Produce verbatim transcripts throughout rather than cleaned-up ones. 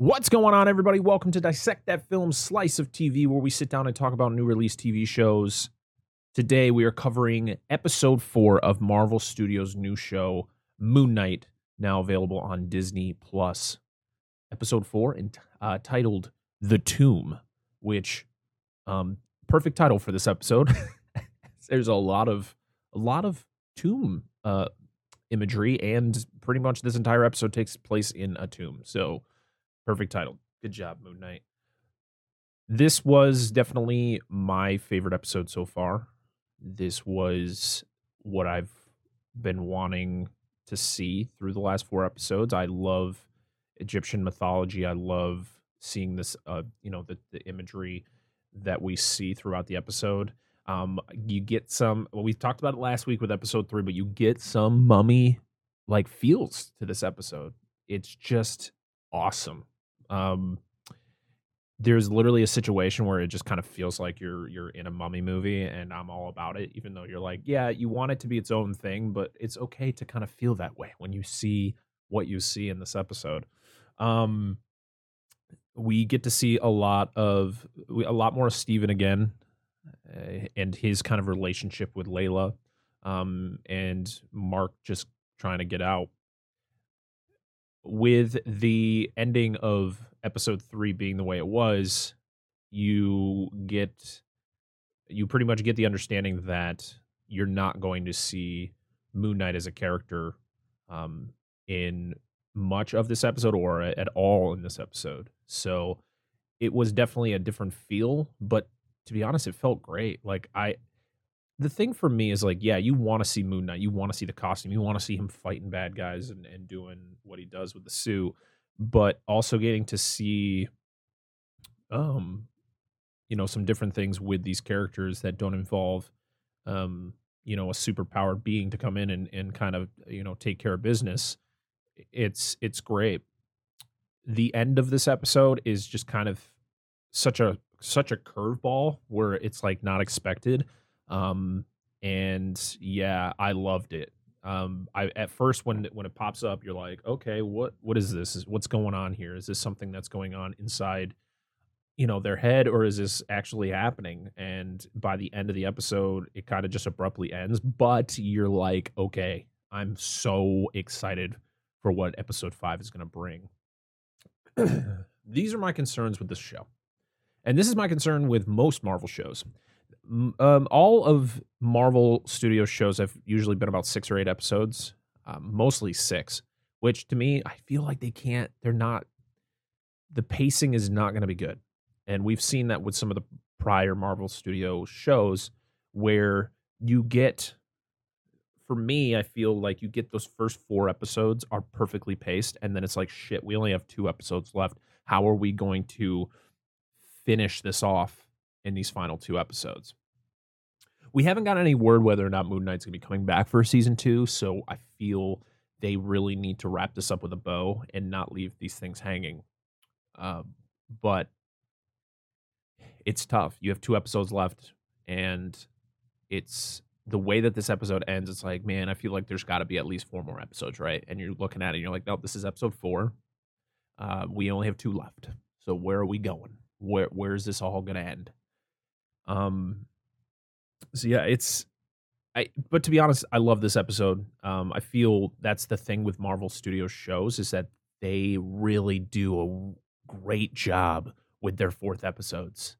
What's going on, everybody? Welcome to Dissect That Film Slice of T V, where we sit down and talk about new release T V shows. Today, we are covering episode four of Marvel Studios' new show, Moon Knight, now available on Disney Plus. Episode four, in, uh, titled The Tomb, which, um, perfect title for this episode. There's a lot of, a lot of tomb, uh, imagery, and pretty much this entire episode takes place in a tomb. So perfect title. Good job, Moon Knight. This was definitely my favorite episode so far. This was what I've been wanting to see through the last four episodes. I love Egyptian mythology. I love seeing this, uh, you know, the, the imagery that we see throughout the episode. Um, you get some, well, we talked about it last week with episode three, but you get some mummy like feels to this episode. It's just awesome. Um, there's literally a situation where it just kind of feels like you're, you're in a mummy movie, and I'm all about it, even though you're like, yeah, you want it to be its own thing, but it's okay to kind of feel that way when you see what you see in this episode. Um, we get to see a lot of, a lot more of Steven again, uh, and his kind of relationship with Layla, um, and Mark just trying to get out. With the ending of episode three being the way it was, you get, you pretty much get the understanding that you're not going to see Moon Knight as a character, um, in much of this episode or at all in this episode. So it was definitely a different feel, but to be honest, it felt great. Like I, the thing for me is like, yeah, you want to see Moon Knight, you want to see the costume, you want to see him fighting bad guys and, and doing what he does with the suit, but also getting to see, um, you know, some different things with these characters that don't involve, um, you know, a superpowered being to come in and, and kind of, you know, take care of business. It's, it's great. The end of this episode is just kind of such a, such a curveball where it's like not expected. Um, and yeah, I loved it. Um, I, at first when, when it pops up, you're like, okay, what, what is this? Is what's going on here? Is this something that's going on inside, you know, their head, or is this actually happening? And by the end of the episode, it kind of just abruptly ends, but you're like, okay, I'm so excited for what episode five is going to bring. These are my concerns with this show. And this is my concern with most Marvel shows. Um, all of Marvel Studios shows have usually been about six or eight episodes, um, mostly six, which to me, I feel like they can't, they're not, the pacing is not going to be good. And we've seen that with some of the prior Marvel Studios shows where you get, for me, I feel like you get those first four episodes are perfectly paced. And then it's like, shit, we only have two episodes left. How are we going to finish this off in these final two episodes? We haven't got any word whether or not Moon Knight's going to be coming back for season two, so I feel they really need to wrap this up with a bow and not leave these things hanging. Um, but it's tough. You have two episodes left, and it's the way that this episode ends, it's like, man, I feel like there's got to be at least four more episodes, right? And you're looking at it, and you're like, no, this is episode four. Uh, we only have two left, so where are we going? Where Where is this all going to end? Um, so yeah, it's, I, but to be honest, I love this episode. Um, I feel that's the thing with Marvel Studios shows is that they really do a great job with their fourth episodes.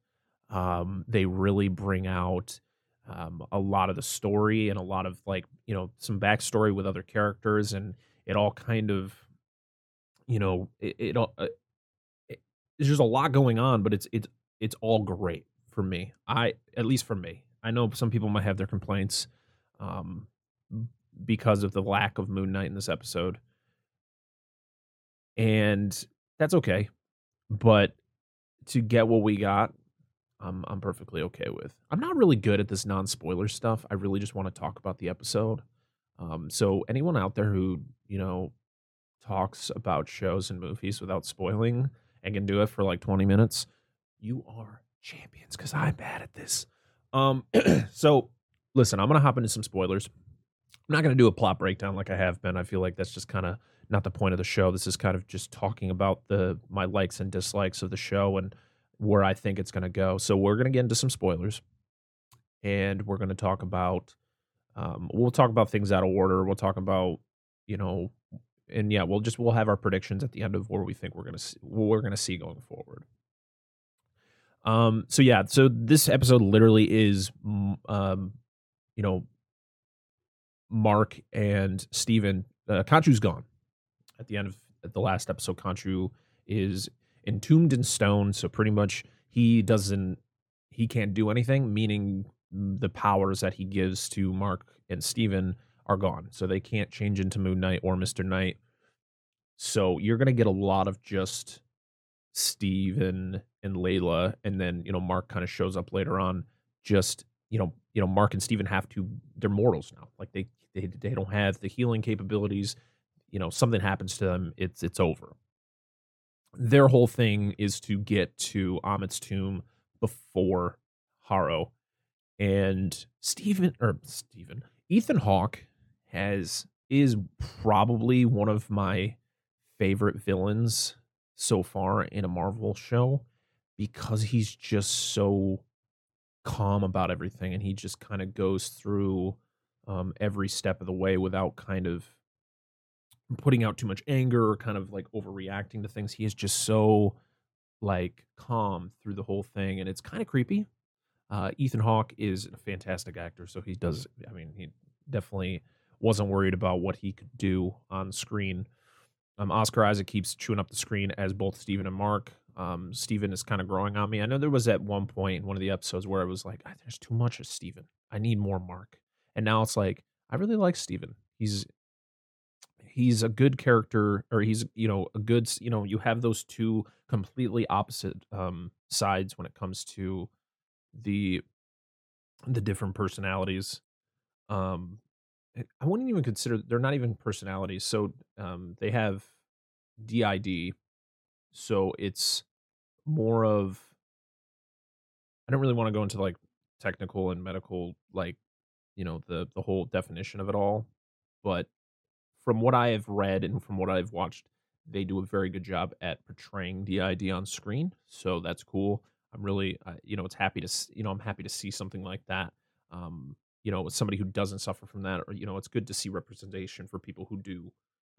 Um, they really bring out, um, a lot of the story and a lot of like, you know, some backstory with other characters, and it all kind of, you know, it, it all, uh, it, there's a lot going on, but it's, it's, it's all great. For me, I at least for me, I know some people might have their complaints, um, because of the lack of Moon Knight in this episode, and that's okay. But to get what we got, I'm I'm perfectly okay with. I'm not really good at this non-spoiler stuff. I really just want to talk about the episode. Um, so anyone out there who, you know, talks about shows and movies without spoiling and can do it for like twenty minutes, you are champions, because I'm bad at this. Um, so listen, I'm gonna hop into some spoilers. I'm not gonna do a plot breakdown like I have been. I feel like that's just kind of not the point of the show. This is kind of just talking about the my likes and dislikes of the show and where I think it's going to go. So we're going to get into some spoilers, and we're going to talk about, um, we'll talk about things out of order. We'll talk about, you know, and yeah, we'll just, we'll have our predictions at the end of what we think we're going to, what we're going to see going forward. Um, so yeah, so this episode literally is, um, you know, Mark and Steven, uh, Khonshu's gone. At the end of at the last episode, Khonshu is entombed in stone, so pretty much he doesn't, he can't do anything, meaning the powers that he gives to Mark and Steven are gone, so they can't change into Moon Knight or Mister Knight. So you're going to get a lot of just Steven and Layla, and then, you know, Mark kind of shows up later on. Just, you know, you know, Mark and Steven have to, they're mortals now. Like they, they, they don't have the healing capabilities. You know, something happens to them, it's, it's over. Their whole thing is to get to Ammit's tomb before Harrow. And Steven, or Steven, Ethan Hawke has, is probably one of my favorite villains so far in a Marvel show, because he's just so calm about everything, and he just kind of goes through um, every step of the way without kind of putting out too much anger or kind of like overreacting to things. He is just so like calm through the whole thing, and it's kind of creepy. Uh, Ethan Hawke is a fantastic actor, so he does, I mean, he definitely wasn't worried about what he could do on screen. Um, Oscar Isaac keeps chewing up the screen as both Steven and Mark. Um, Steven is kind of growing on me. I know there was at one point in one of the episodes where I was like, ah, there's too much of Steven. I need more Mark. And now it's like, I really like Steven. He's, he's a good character, or he's, you know, a good, you know, you have those two completely opposite um, sides when it comes to the, the different personalities. Um, I wouldn't even consider, they're not even personalities. So um, they have D I D. So it's more of, I don't really want to go into like technical and medical, like, you know, the, the whole definition of it all. But from what I have read and from what I've watched, they do a very good job at portraying D I D on screen. So that's cool. I'm really, uh, you know, it's happy to, you know, I'm happy to see something like that. Um, you know, with somebody who doesn't suffer from that, or, you know, it's good to see representation for people who do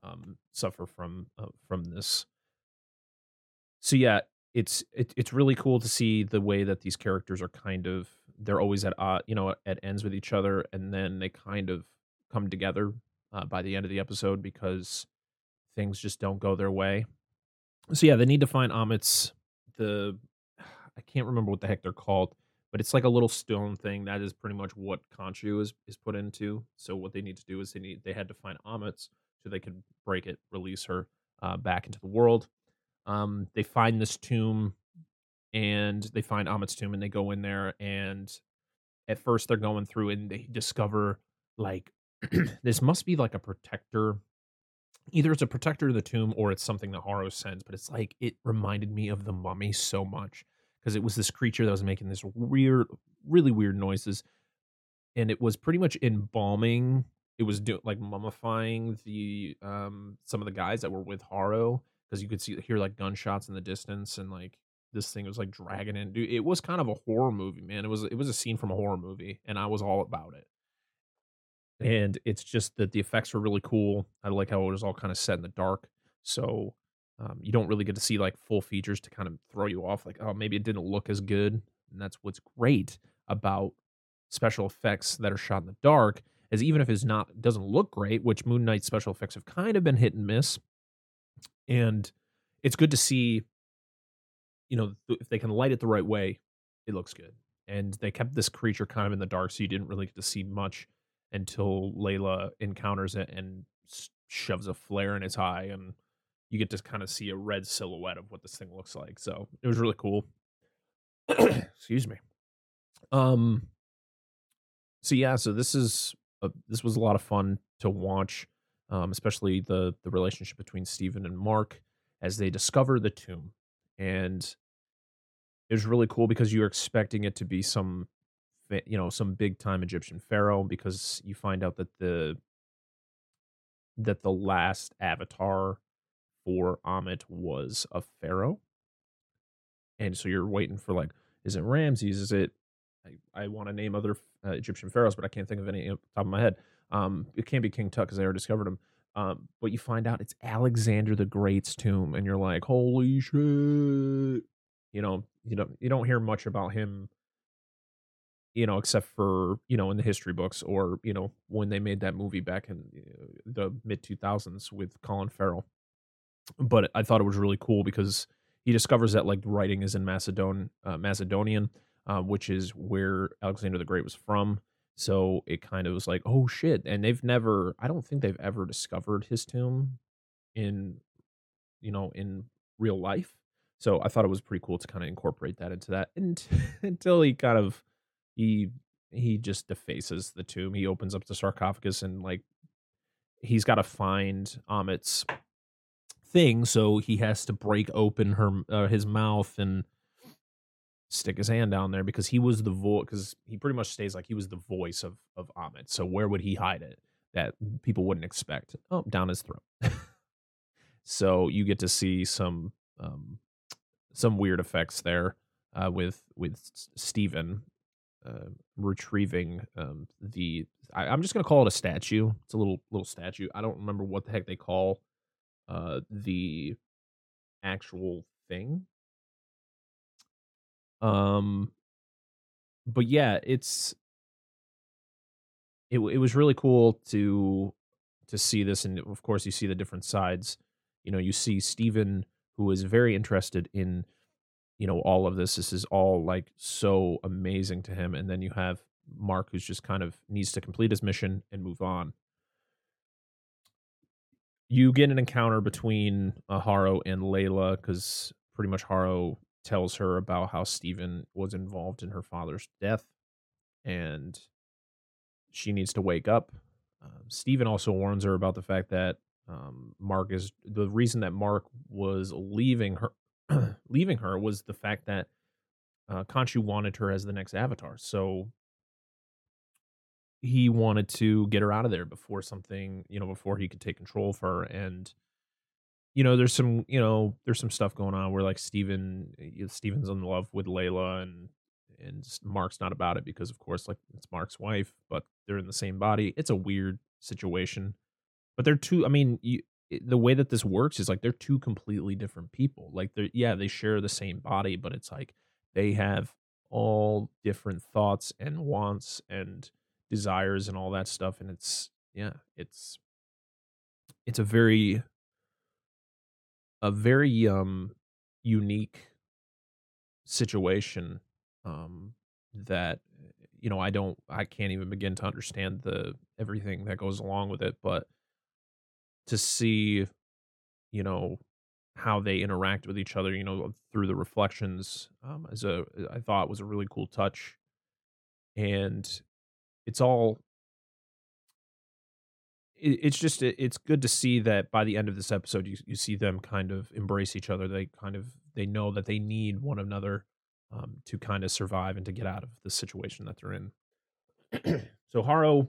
um, suffer from, uh, from this. So yeah, it's it, it's really cool to see the way that these characters are kind of, they're always at uh, you know at ends with each other, and then they kind of come together uh, by the end of the episode because things just don't go their way. So yeah, they need to find Ammit's, the I can't remember what the heck they're called, but it's like a little stone thing that is pretty much what Khonshu is is put into. So what they need to do is they need they had to find Ammit's so they could break it, release her uh, back into the world. Um, they find this tomb, and they find Ammit's tomb, and they go in there, and at first they're going through and they discover like this must be like a protector. Either it's a protector of the tomb or it's something that Harrow sends, but it's like, it reminded me of The Mummy so much because it was this creature that was making this weird, really weird noises, and it was pretty much embalming. It was do- like mummifying the, um, some of the guys that were with Harrow. Because you could see hear like gunshots in the distance, and like this thing was like dragging in. Dude, it was kind of a horror movie, man. It was it was a scene from a horror movie, and I was all about it. And it's just that the effects were really cool. I like how it was all kind of set in the dark, so um, you don't really get to see like full features to kind of throw you off. Like, oh, maybe it didn't look as good, and that's what's great about special effects that are shot in the dark. Is even if it's not doesn't look great, which Moon Knight's special effects have kind of been hit and miss. And it's good to see, you know, if they can light it the right way, it looks good. And they kept this creature kind of in the dark, so you didn't really get to see much until Layla encounters it and shoves a flare in its eye, and you get to kind of see a red silhouette of what this thing looks like. So it was really cool. Excuse me. Um. So yeah, so this is a, this was a lot of fun to watch. Um, especially the the relationship between Steven and Mark as they discover the tomb. And it was really cool because you're expecting it to be some, you know, some big-time Egyptian pharaoh, because you find out that the that the last avatar for Ammit was a pharaoh. And so you're waiting for, like, is it Ramses? Is it, I, I want to name other uh, Egyptian pharaohs, but I can't think of any off the top of my head. Um, it can't be King Tut because they already discovered him. Um, but you find out it's Alexander the Great's tomb, and you're like, holy shit. You know, you don't, you don't hear much about him, you know, except for, you know, in the history books or, you know, when they made that movie back in the mid two thousands with Colin Farrell. But I thought it was really cool because he discovers that, like, writing is in Macedon, uh, Macedonian, uh, which is where Alexander the Great was from. So it kind of was like, oh, shit. And they've never, I don't think they've ever discovered his tomb in, you know, in real life. So I thought it was pretty cool to kind of incorporate that into that. And until he kind of, he he just defaces the tomb. He opens up the sarcophagus and, like, he's got to find Ammit's thing. So he has to break open her uh, his mouth and stick his hand down there, because he was the voice, because he pretty much stays like he was the voice of, of Ammit. So where would he hide it that people wouldn't expect? Oh, down his throat. So you get to see some um, some weird effects there uh, with with Steven uh, retrieving um, the, I, I'm just going to call it a statue. It's a little little statue. I don't remember what the heck they call uh, the actual thing. Um, but yeah, it's, it it was really cool to, to see this. And of course you see the different sides, you know, you see Steven, who is very interested in, you know, all of this, this is all, like, so amazing to him. And then you have Mark, who's just kind of needs to complete his mission and move on. You get an encounter between uh, Harrow and Layla, 'cause pretty much Harrow tells her about how Steven was involved in her father's death and she needs to wake up. Uh, Steven also warns her about the fact that um, Mark is the reason that Mark was leaving her, leaving her was the fact that uh, Khonshu wanted her as the next avatar. So he wanted to get her out of there before something, you know, before he could take control of her. And you know, there's some, you know, there's some stuff going on where, like, Steven, Steven's in love with Layla, and and Mark's not about it because, of course, like, it's Mark's wife, but they're in the same body. It's a weird situation, but they're two. I mean, you, the way that this works is, like, they're two completely different people. Like, they yeah, they share the same body, but it's like they have all different thoughts and wants and desires and all that stuff. And it's yeah, it's it's a very A very um unique situation um that, you know, I don't I can't even begin to understand the everything that goes along with it, but to see, you know, how they interact with each other, you know, through the reflections, um as a I thought was a really cool touch. And it's all It's just, it's good to see that by the end of this episode, you, you see them kind of embrace each other. They kind of, they know that they need one another um, to kind of survive and to get out of the situation that they're in. So Harrow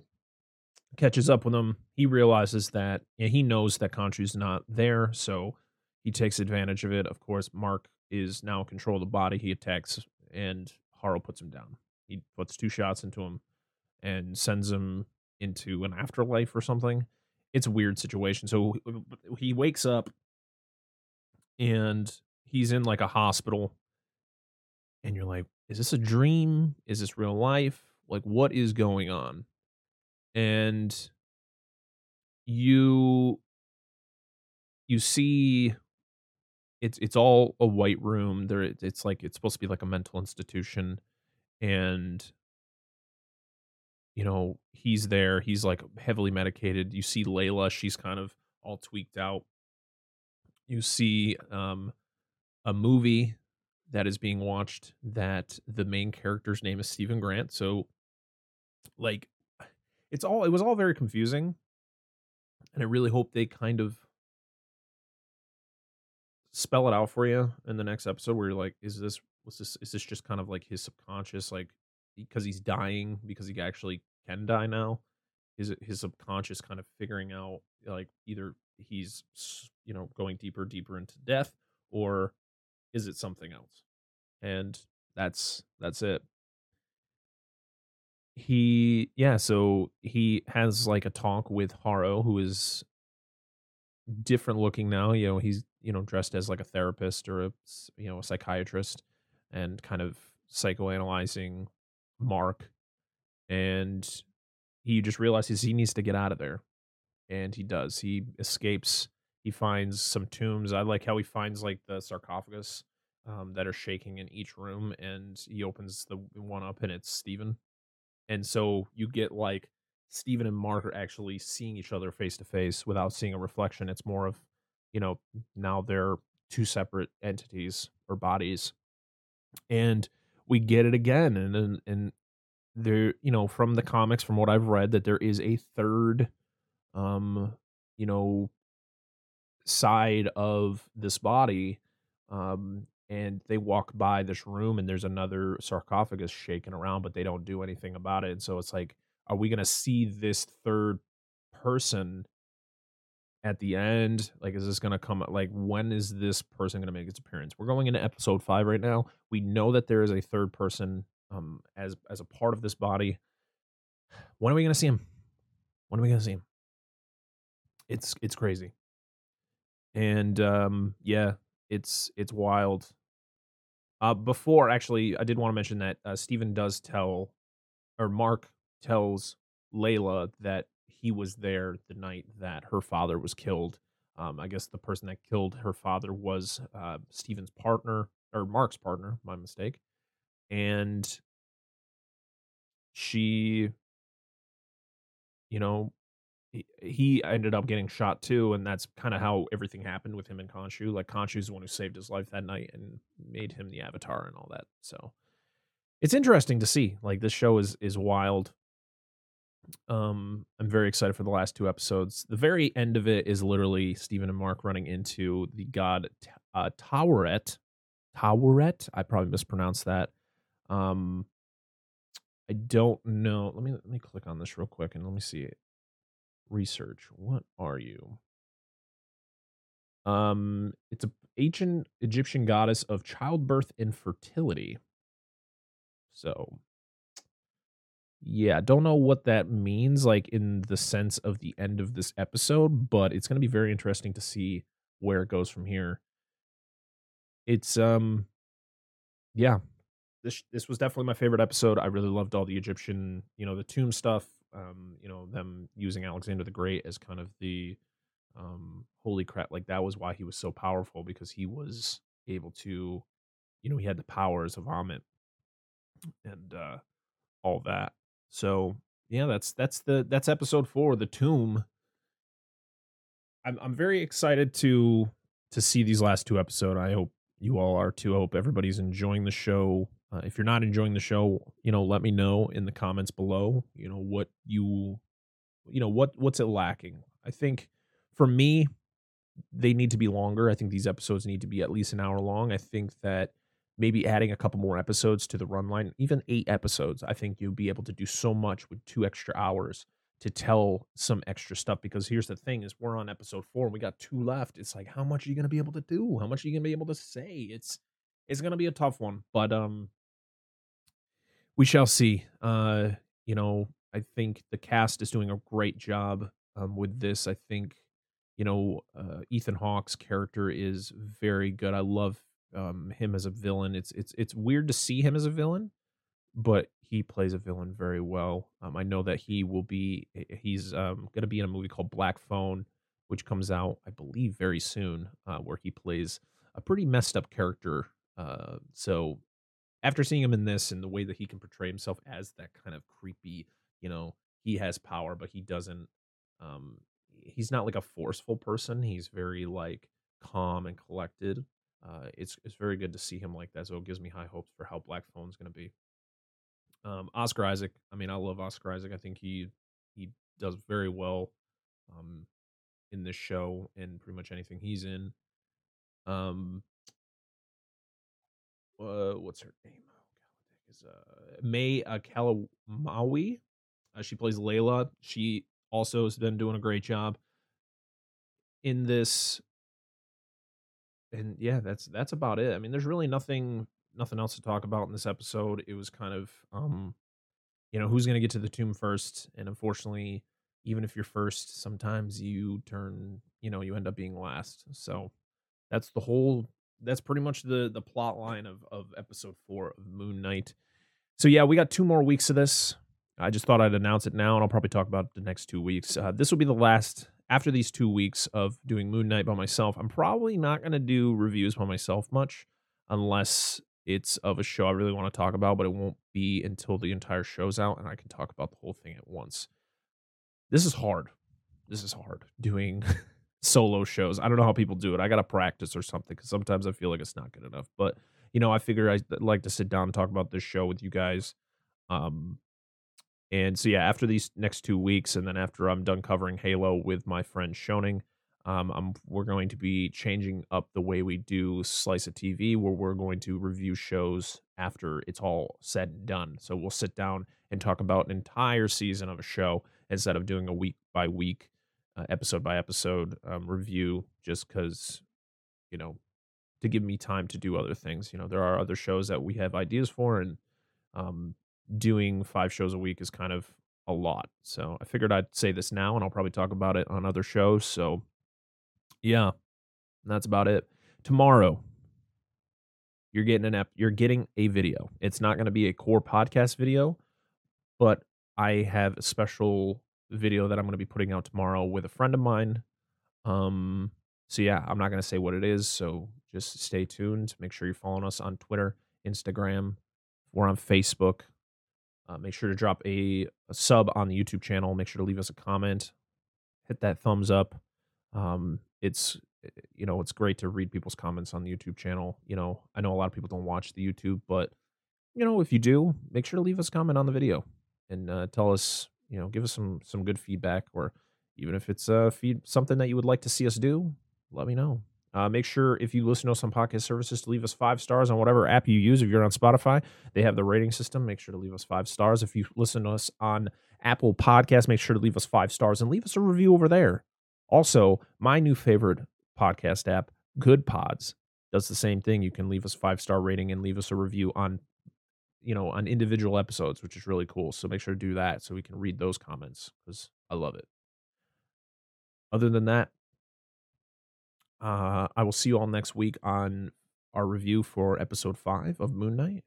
catches up with them. He realizes that, and he knows that Khonshu's not there. So he takes advantage of it. Of course, Mark is now in control of the body. He attacks and Harrow puts him down. He puts two shots into him and sends him into an afterlife or something. It's a weird situation. So he wakes up and he's in, like, a hospital, and you're like, is this a dream? Is this real life? Like, what is going on? And you, you see it's, it's all a white room there. It's like, it's supposed to be like a mental institution, and you know, he's there. He's, like, heavily medicated. You see Layla. She's kind of all tweaked out. You see um, a movie that is being watched that the main character's name is Stephen Grant. So, like, it's all, it was all very confusing. And I really hope they kind of spell it out for you in the next episode where you're like, is this, was this, is this just kind of like his subconscious, like, because he's dying, because he actually can die now. his his subconscious kind of figuring out, like, either he's, you know, going deeper deeper into death, or is it something else? And that's that's it. He, yeah, so he has, like, a talk with Harrow, who is different looking now. You know, he's, you know, dressed as, like, a therapist or a, you know, a psychiatrist, and kind of psychoanalyzing Mark. And he just realizes he needs to get out of there. And he does. He escapes. He finds some tombs. I like how he finds, like, the sarcophagus um, that are shaking in each room. And he opens the one up, and it's Steven. And so you get, like, Steven and Mark are actually seeing each other face to face without seeing a reflection. It's more of, you know, now they're two separate entities or bodies. And we get it again. And and, and there, you know, from the comics, from what I've read, that there is a third, um, you know, side of this body. Um And they walk by this room, and there's another sarcophagus shaking around, but they don't do anything about it. And so it's like, are we going to see this third person at the end? Like, is this going to come? Like, when is this person going to make its appearance? We're going into episode five right now. We know that there is a third person um, as as a part of this body. When are we going to see him? When are we going to see him? It's it's crazy. And um, yeah, it's it's wild. Uh, before, actually, I did want to mention that uh, Steven does tell, or Mark tells Layla that he was there the night that her father was killed. Um, I guess the person that killed her father was uh, Steven's partner, or Mark's partner, my mistake. And she, you know, he, he ended up getting shot too, and that's kind of how everything happened with him and Khonshu. Like, Khonshu's the one who saved his life that night and made him the Avatar and all that. So it's interesting to see. Like, this show is is wild. Um, I'm very excited for the last two episodes. The very end of it is literally Steven and Mark running into the god uh, Tawaret. Tawaret? I probably mispronounced that. Um, I don't know. Let me let me click on this real quick and let me see it. Research. What are you? Um, it's an ancient Egyptian goddess of childbirth and fertility. So, yeah, don't know what that means, like, in the sense of the end of this episode, but it's going to be very interesting to see where it goes from here. It's um, yeah, this this was definitely my favorite episode. I really loved all the Egyptian, you know, the tomb stuff. Um, you know, them using Alexander the Great as kind of the um, holy crap. Like, that was why he was so powerful, because he was able to, you know, he had the powers of Ammit and uh, all that. So yeah, that's that's the that's episode four, the tomb. I'm I'm very excited to to see these last two episodes. I hope you all are too. I hope everybody's enjoying the show. Uh, if you're not enjoying the show, you know, let me know in the comments below, you know, what you, you know, what, what's it lacking? I think for me, they need to be longer. I think these episodes need to be at least an hour long. I think that maybe adding a couple more episodes to the run line, even eight episodes, I think you'll be able to do so much with two extra hours to tell some extra stuff. Because here's the thing is we're on episode four and we got two left. It's like, how much are you going to be able to do? How much are you going to be able to say? It's, it's going to be a tough one, but, um, we shall see. Uh, you know, I think the cast is doing a great job um, with this. I think, you know, uh, Ethan Hawke's character is very good. I love um, him as a villain. It's it's it's weird to see him as a villain, but he plays a villain very well. Um, I know that he will be. He's um, going to be in a movie called Black Phone, which comes out, I believe, very soon, uh, where he plays a pretty messed up character. Uh, so. After seeing him in this and the way that he can portray himself as that kind of creepy, you know, he has power, but he doesn't, um, he's not like a forceful person. He's very like calm and collected. Uh, it's it's very good to see him like that. So it gives me high hopes for how Black Phone's going to be. Um, Oscar Isaac. I mean, I love Oscar Isaac. I think he, he does very well um, in this show and pretty much anything he's in. Um, Uh, what's her name? Oh, God, what the heck is uh Maia Kalamawi? Uh, she plays Layla. She also has been doing a great job in this. And yeah, that's that's about it. I mean, there's really nothing nothing else to talk about in this episode. It was kind of, um, you know, who's going to get to the tomb first? And unfortunately, even if you're first, sometimes you turn, you know, you end up being last. So that's the whole, that's pretty much the the plot line of, of episode four of Moon Knight. So yeah, we got two more weeks of this. I just thought I'd announce it now, and I'll probably talk about it the next two weeks. Uh, this will be the last, after these two weeks of doing Moon Knight by myself. I'm probably not going to do reviews by myself much, unless it's of a show I really want to talk about, but it won't be until the entire show's out and I can talk about the whole thing at once. This is hard. This is hard, doing solo shows. I don't know how people do it. I got to practice or something, because sometimes I feel like it's not good enough. But, you know, I figure I'd like to sit down and talk about this show with you guys. Um, and so, yeah, after these next two weeks, and then after I'm done covering Halo with my friend Shoning, Um, I'm, we're going to be changing up the way we do Slice of T V, where we're going to review shows after it's all said and done. So we'll sit down and talk about an entire season of a show instead of doing a week by week, uh, episode by episode um, review, just because, you know, to give me time to do other things. You know, there are other shows that we have ideas for, and um, doing five shows a week is kind of a lot. So I figured I'd say this now, and I'll probably talk about it on other shows. So yeah, that's about it. Tomorrow, you're getting an app. Ep- you're getting a video. It's not going to be a core podcast video, but I have a special video that I'm going to be putting out tomorrow with a friend of mine. Um, so yeah, I'm not going to say what it is. So just stay tuned. Make sure you're following us on Twitter, Instagram. We're on Facebook. Uh, make sure to drop a, a sub on the YouTube channel. Make sure to leave us a comment. Hit that thumbs up. Um, it's, you know, it's great to read people's comments on the YouTube channel. You know, I know a lot of people don't watch the YouTube, but, you know, if you do, make sure to leave us a comment on the video and uh, tell us, you know, give us some, some good feedback, or even if it's uh, feed something that you would like to see us do, let me know. Uh, make sure, if you listen to us on podcast services, to leave us five stars on whatever app you use. If you're on Spotify, they have the rating system. Make sure to leave us five stars. If you listen to us on Apple Podcasts, make sure to leave us five stars and leave us a review over there. Also, my new favorite podcast app, Good Pods, does the same thing. You can leave us a five-star rating and leave us a review on, you know, on individual episodes, which is really cool. So make sure to do that so we can read those comments, because I love it. Other than that, uh, I will see you all next week on our review for episode five of Moon Knight.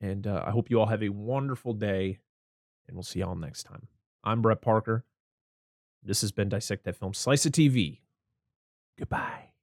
And uh, I hope you all have a wonderful day, and we'll see you all next time. I'm Brett Parker. This has been Dissect That Film, Slice of T V. Goodbye.